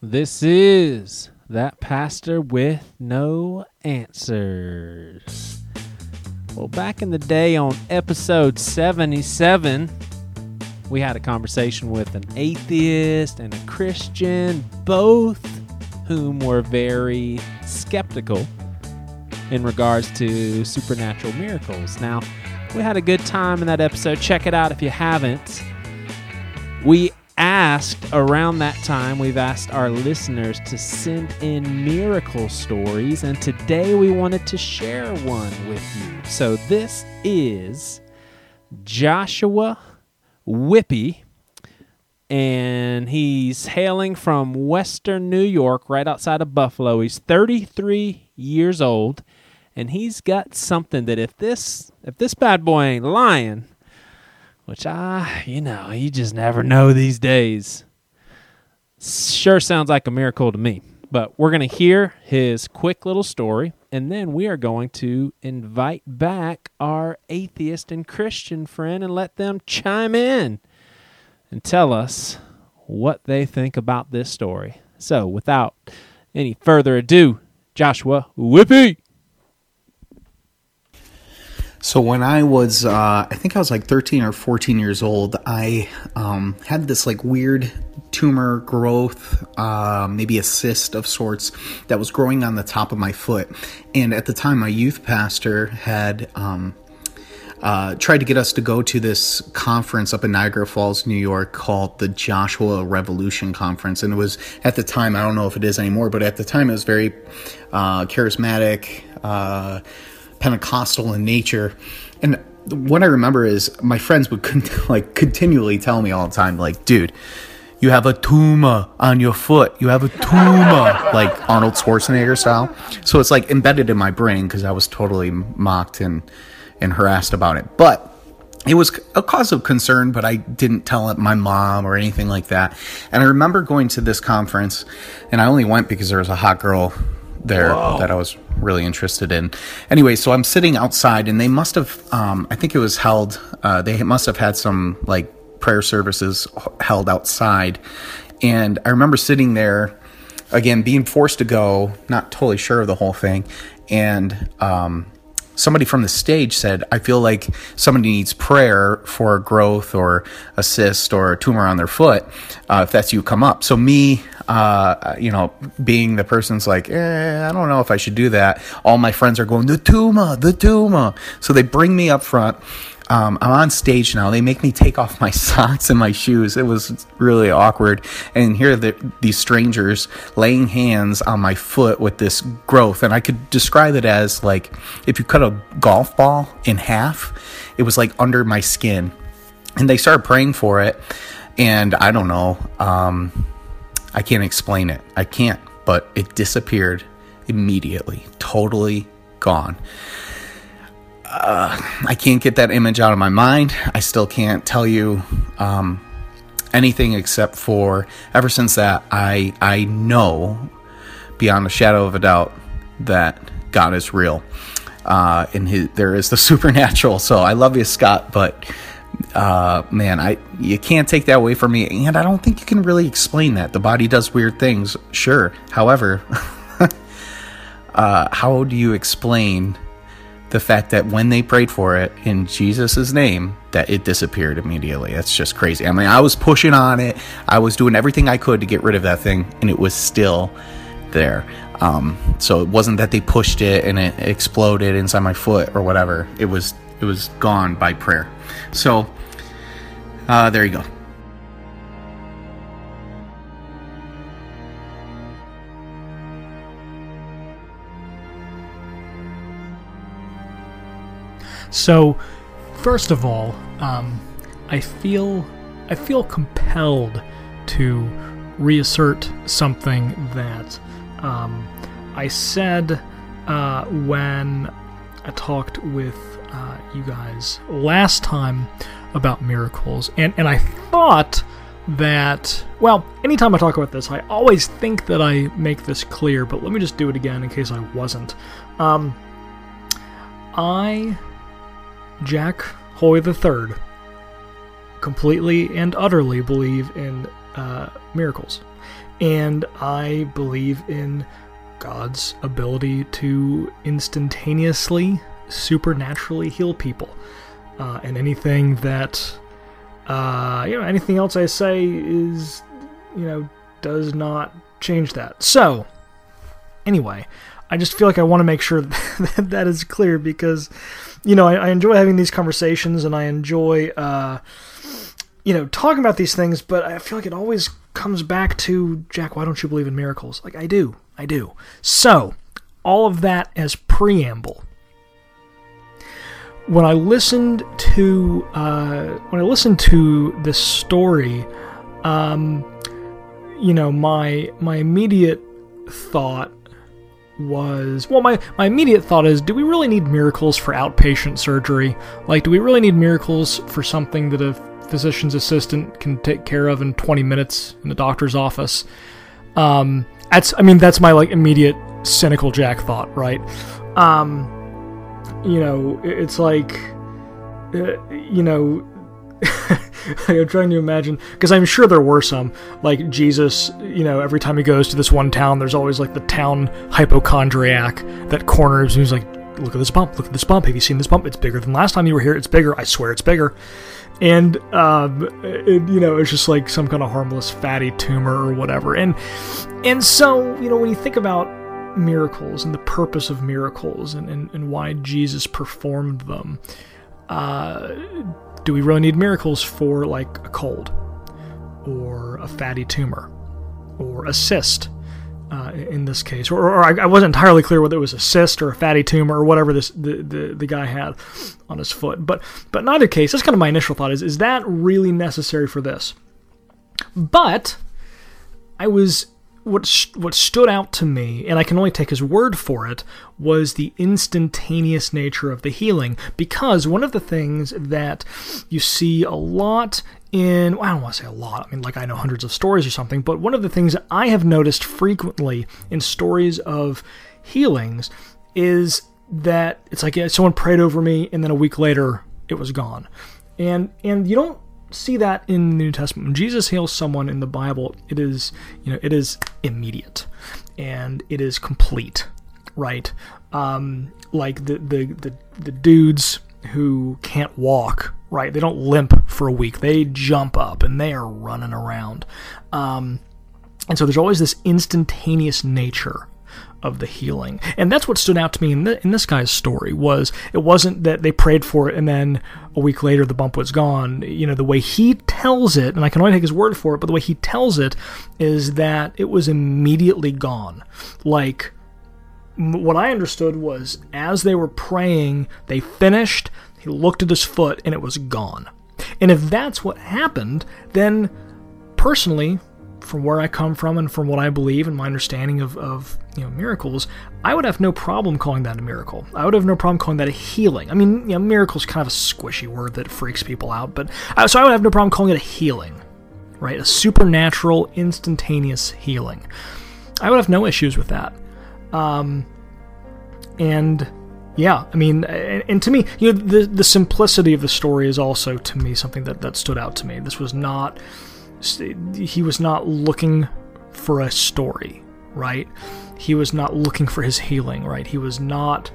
This is That Pastor With No Answers. Well, back in the day on episode 77, we had a conversation with an atheist and a Christian, both whom were very skeptical in regards to supernatural miracles. Now, we had a good time in that episode. Check it out if you haven't. We asked around that time, we've asked our listeners to send in miracle stories, and today we wanted to share one with you. So this is Joshua Whippy, and he's hailing from Western New York, right outside of Buffalo. He's 33 years old, and he's got something that if this bad boy ain't lying, which you just never know these days. Sure sounds like a miracle to me. But we're going to hear his quick little story, and then we are going to invite back our atheist and Christian friend and let them chime in and tell us what they think about this story. So without any further ado, Joshua Whippy. So when I was, I think I was like 13 or 14 years old, I had this like weird tumor growth, maybe a cyst of sorts that was growing on the top of my foot. And at the time, my youth pastor had tried to get us to go to this conference up in Niagara Falls, New York, called the Joshua Revolution Conference. And it was, at the time, I don't know if it is anymore, but at the time it was very charismatic, Pentecostal in nature. And what I remember is my friends would continually tell me all the time, like, dude, you have a tumor on your foot. You have a tumor, like Arnold Schwarzenegger style. So it's like embedded in my brain because I was totally mocked and harassed about it. But it was a cause of concern, but I didn't tell it my mom or anything like that. And I remember going to this conference, and I only went because there was a hot girl there. Whoa. That I was really interested in. Anyway, so I'm sitting outside, and they must have, I think it was held, they must have had some like prayer services held outside. And I remember sitting there, again, being forced to go, not totally sure of the whole thing. And somebody from the stage said, I feel like somebody needs prayer for a growth or a cyst or a tumor on their foot. If that's you, come up. So me, being the person's like, I don't know if I should do that. All my friends are going, the tumor, the tumor. So they bring me up front. I'm on stage now. They make me take off my socks and my shoes. It was really awkward. And here are these strangers laying hands on my foot with this growth. And I could describe it as like if you cut a golf ball in half, it was like under my skin. And they started praying for it. And I don't know. I can't explain it. I can't. But it disappeared immediately. Totally gone. I can't get that image out of my mind. I still can't tell you anything except for ever since that, I know beyond a shadow of a doubt that God is real. And there is the supernatural. So I love you, Scott, but man, you can't take that away from me. And I don't think you can really explain that. The body does weird things, sure. However, how do you explain the fact that when they prayed for it in Jesus' name, that it disappeared immediately? That's just crazy. I mean, I was pushing on it. I was doing everything I could to get rid of that thing, and it was still there. So it wasn't that they pushed it and it exploded inside my foot or whatever. It was gone by prayer. So there you go. So, first of all, I feel compelled to reassert something that I said when I talked with you guys last time about miracles, and I thought that, well, anytime I talk about this, I always think that I make this clear, but let me just do it again in case I wasn't. Jack Hoy III, completely and utterly believe in miracles. And I believe in God's ability to instantaneously, supernaturally heal people. And anything that, anything else I say is, does not change that. So, anyway, I just feel like I want to make sure that that is clear because, I enjoy having these conversations and I enjoy, talking about these things, but I feel like it always comes back to, Jack, why don't you believe in miracles? Like, I do. So, all of that as preamble. When I listened to this story, my immediate thought was, my immediate thought is, do we really need miracles for outpatient surgery? Like, do we really need miracles for something that a physician's assistant can take care of in 20 minutes in the doctor's office? That's my immediate cynical Jack thought, right? It's like, I'm trying to imagine, because I'm sure there were some, like Jesus, every time he goes to this one town, there's always the town hypochondriac that corners, and he's like, look at this bump, have you seen this bump? It's bigger than last time you were here, it's bigger, I swear it's bigger. And, it's just like some kind of harmless fatty tumor or whatever. And so, when you think about miracles and the purpose of miracles and why Jesus performed them. Do we really need miracles for a cold or a fatty tumor or a cyst in this case? Or I wasn't entirely clear whether it was a cyst or a fatty tumor or whatever the guy had on his foot. But in either case, that's kind of my initial thought is that really necessary for this? But What stood out to me, and I can only take his word for it, was the instantaneous nature of the healing. Because one of the things that you see a lot I don't want to say a lot. I know hundreds of stories or something. But one of the things that I have noticed frequently in stories of healings is that it's someone prayed over me, and then a week later it was gone. And you don't see that in the New Testament. When Jesus heals someone in the Bible, it is, it is immediate and it is complete, right? The dudes who can't walk, right? They don't limp for a week. They jump up and they are running around. And so there's always this instantaneous nature of the healing. And that's what stood out to me in this guy's story was it wasn't that they prayed for it and then a week later the bump was gone. The way he tells it, and I can only take his word for it, but the way he tells it is that it was immediately gone. What I understood was as they were praying, they finished, he looked at his foot and it was gone. And if that's what happened, then personally, from where I come from and from what I believe and my understanding of miracles, I would have no problem calling that a miracle. I would have no problem calling that a healing. Miracle's kind of a squishy word that freaks people out, so I would have no problem calling it a healing, right? A supernatural, instantaneous healing. I would have no issues with that. And to me, the simplicity of the story is also, to me, something that stood out to me. He was not looking for a story, right? He was not looking for his healing, right? He was not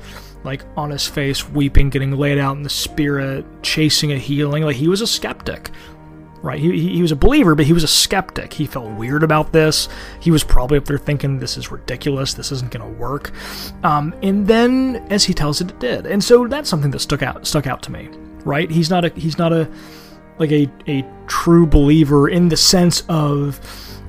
on his face weeping, getting laid out in the spirit, chasing a healing. He was a skeptic, right? He was a believer, but he was a skeptic. He felt weird about this. He was probably up there thinking, this is ridiculous. This isn't going to work. And then, as he tells it, it did. And so that's something that stuck out to me, right? He's not a true believer in the sense of,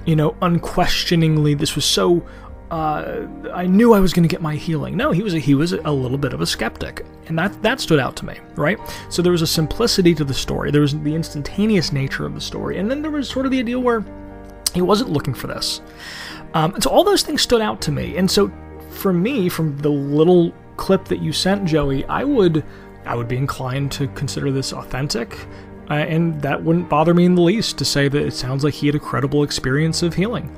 unquestioningly, this was so, I knew I was going to get my healing. No, he was a little bit of a skeptic, and that stood out to me, right? So there was a simplicity to the story. There was the instantaneous nature of the story, and then there was sort of the idea where he wasn't looking for this. And so all those things stood out to me, and so for me, from the little clip that you sent, Joey, I would be inclined to consider this authentic. And that wouldn't bother me in the least to say that it sounds like he had a credible experience of healing.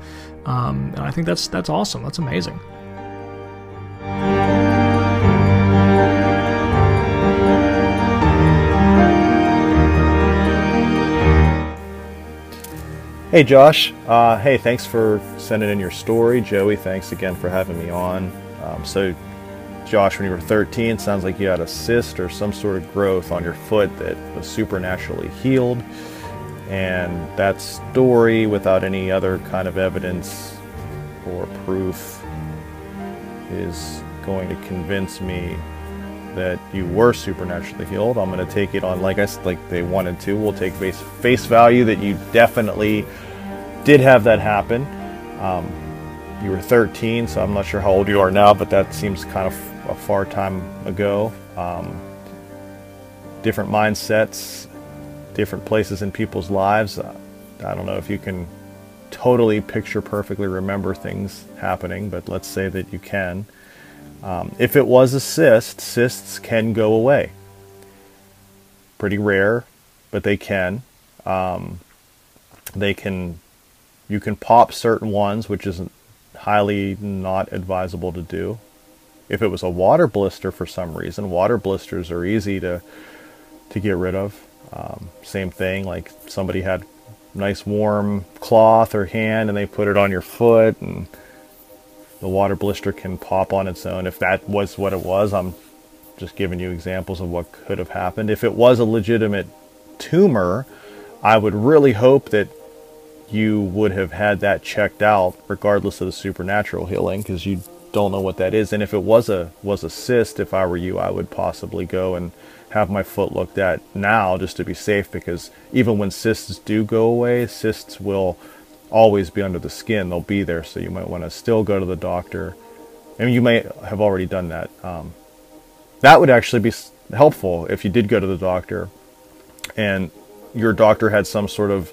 And I think that's awesome. That's amazing. Hey Josh, hey, thanks for sending in your story. Joey, thanks again for having me on. So Josh, when you were 13, sounds like you had a cyst or some sort of growth on your foot that was supernaturally healed. And that story, without any other kind of evidence or proof, is going to convince me that you were supernaturally healed. I'm going to take it on, like I said, like they wanted to. We'll take face value that you definitely did have that happen. You were 13, so I'm not sure how old you are now, but that seems kind of a far time ago. Different mindsets, different places in people's lives. I don't know if you can totally picture perfectly remember things happening, but let's say that you can. If it was a cyst, cysts can go away. Pretty rare, but they can. You can pop certain ones, which is highly not advisable to do. If it was a water blister for some reason, water blisters are easy to get rid of. Same thing, like somebody had nice warm cloth or hand and they put it on your foot and the water blister can pop on its own. If that was what it was, I'm just giving you examples of what could have happened. If it was a legitimate tumor, I would really hope that you would have had that checked out regardless of the supernatural healing, because you don't know what that is. And if it was a cyst, if I were you, I would possibly go and have my foot looked at now just to be safe, because even when cysts do go away, cysts will always be under the skin. They'll be there, so you might want to still go to the doctor. I mean, you may have already done that. That would actually be helpful if you did go to the doctor and your doctor had some sort of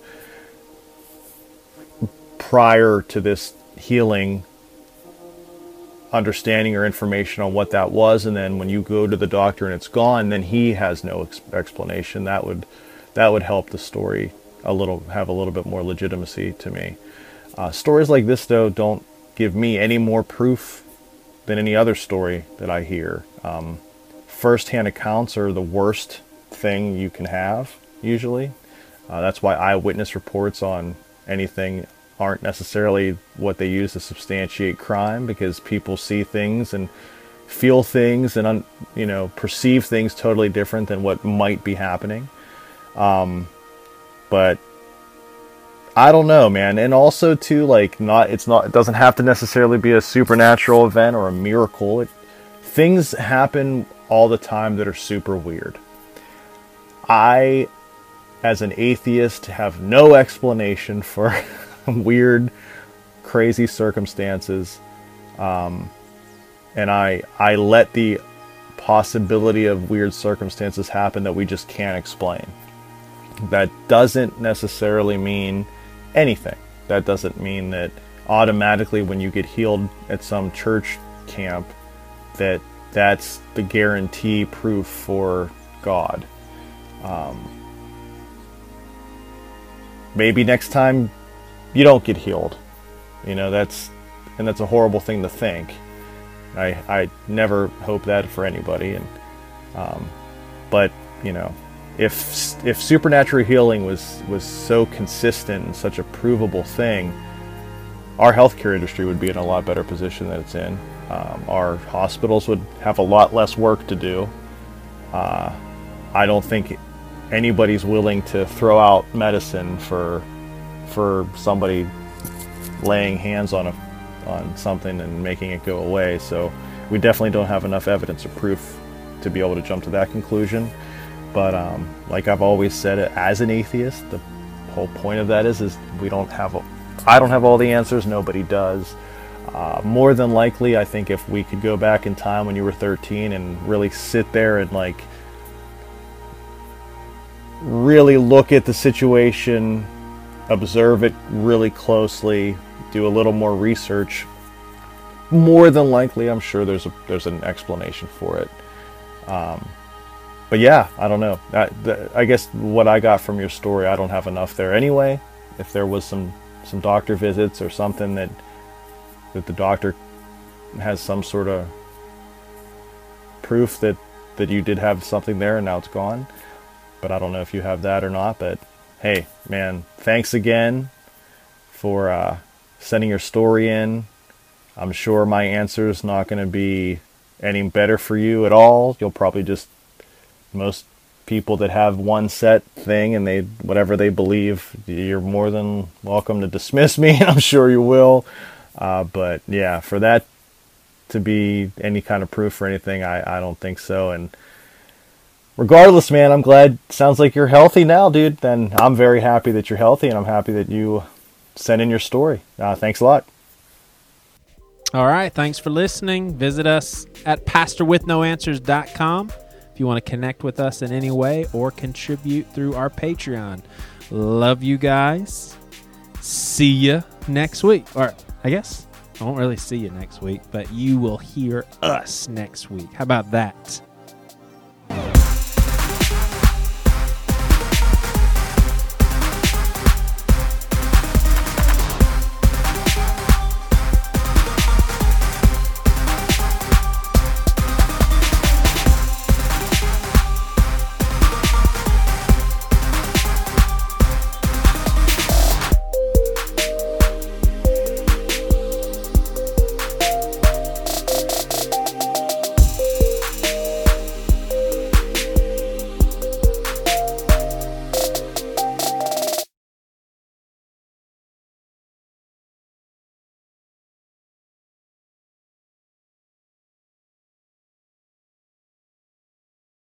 prior to this healing understanding or information on what that was, and then when you go to the doctor and it's gone, then he has no explanation. That would help the story have a little bit more legitimacy to me. Stories like this, though, don't give me any more proof than any other story that I hear. First-hand accounts are the worst thing you can have, usually. That's why eyewitness reports on anything aren't necessarily what they use to substantiate crime, because people see things and feel things and perceive things totally different than what might be happening. But I don't know, man. And also too, like, it doesn't have to necessarily be a supernatural event or a miracle. Things happen all the time that are super weird. I, as an atheist, have no explanation for weird, crazy circumstances. And I let the possibility of weird circumstances happen that we just can't explain. That doesn't necessarily mean anything. That doesn't mean that automatically when you get healed at some church camp that that's the guarantee proof for God. Maybe next time you don't get healed. That's a horrible thing to think. I never hope that for anybody. And If supernatural healing was so consistent and such a provable thing, our healthcare industry would be in a lot better position than it's in. Our hospitals would have a lot less work to do. I don't think anybody's willing to throw out medicine for somebody laying hands on something and making it go away. So we definitely don't have enough evidence or proof to be able to jump to that conclusion. But like I've always said, as an atheist, the whole point of that is we don't have, I don't have all the answers. Nobody does. More than likely, I think if we could go back in time when you were 13 and really sit there and really look at the situation, observe it really closely, do a little more research, more than likely, I'm sure there's an explanation for it. But yeah, I don't know. I guess what I got from your story, I don't have enough there anyway. If there was some doctor visits or something that the doctor has some sort of proof that you did have something there and now it's gone. But I don't know if you have that or not. But hey, man, thanks again. for sending your story in. I'm sure my answer is not going to be any better for you at all. You'll probably just, most people that have one set thing and they, whatever they believe, you're more than welcome to dismiss me. I'm sure you will. But yeah, for that to be any kind of proof for anything, I don't think so. And regardless, man, I'm glad. Sounds like you're healthy now, dude. Then I'm very happy that you're healthy, and I'm happy that you sent in your story. Thanks a lot. All right. Thanks for listening. Visit us at PastorWithNoAnswers.com if you want to connect with us in any way or contribute through our Patreon. Love you guys. See you next week. Or I guess I won't really see you next week, but you will hear us next week. How about that?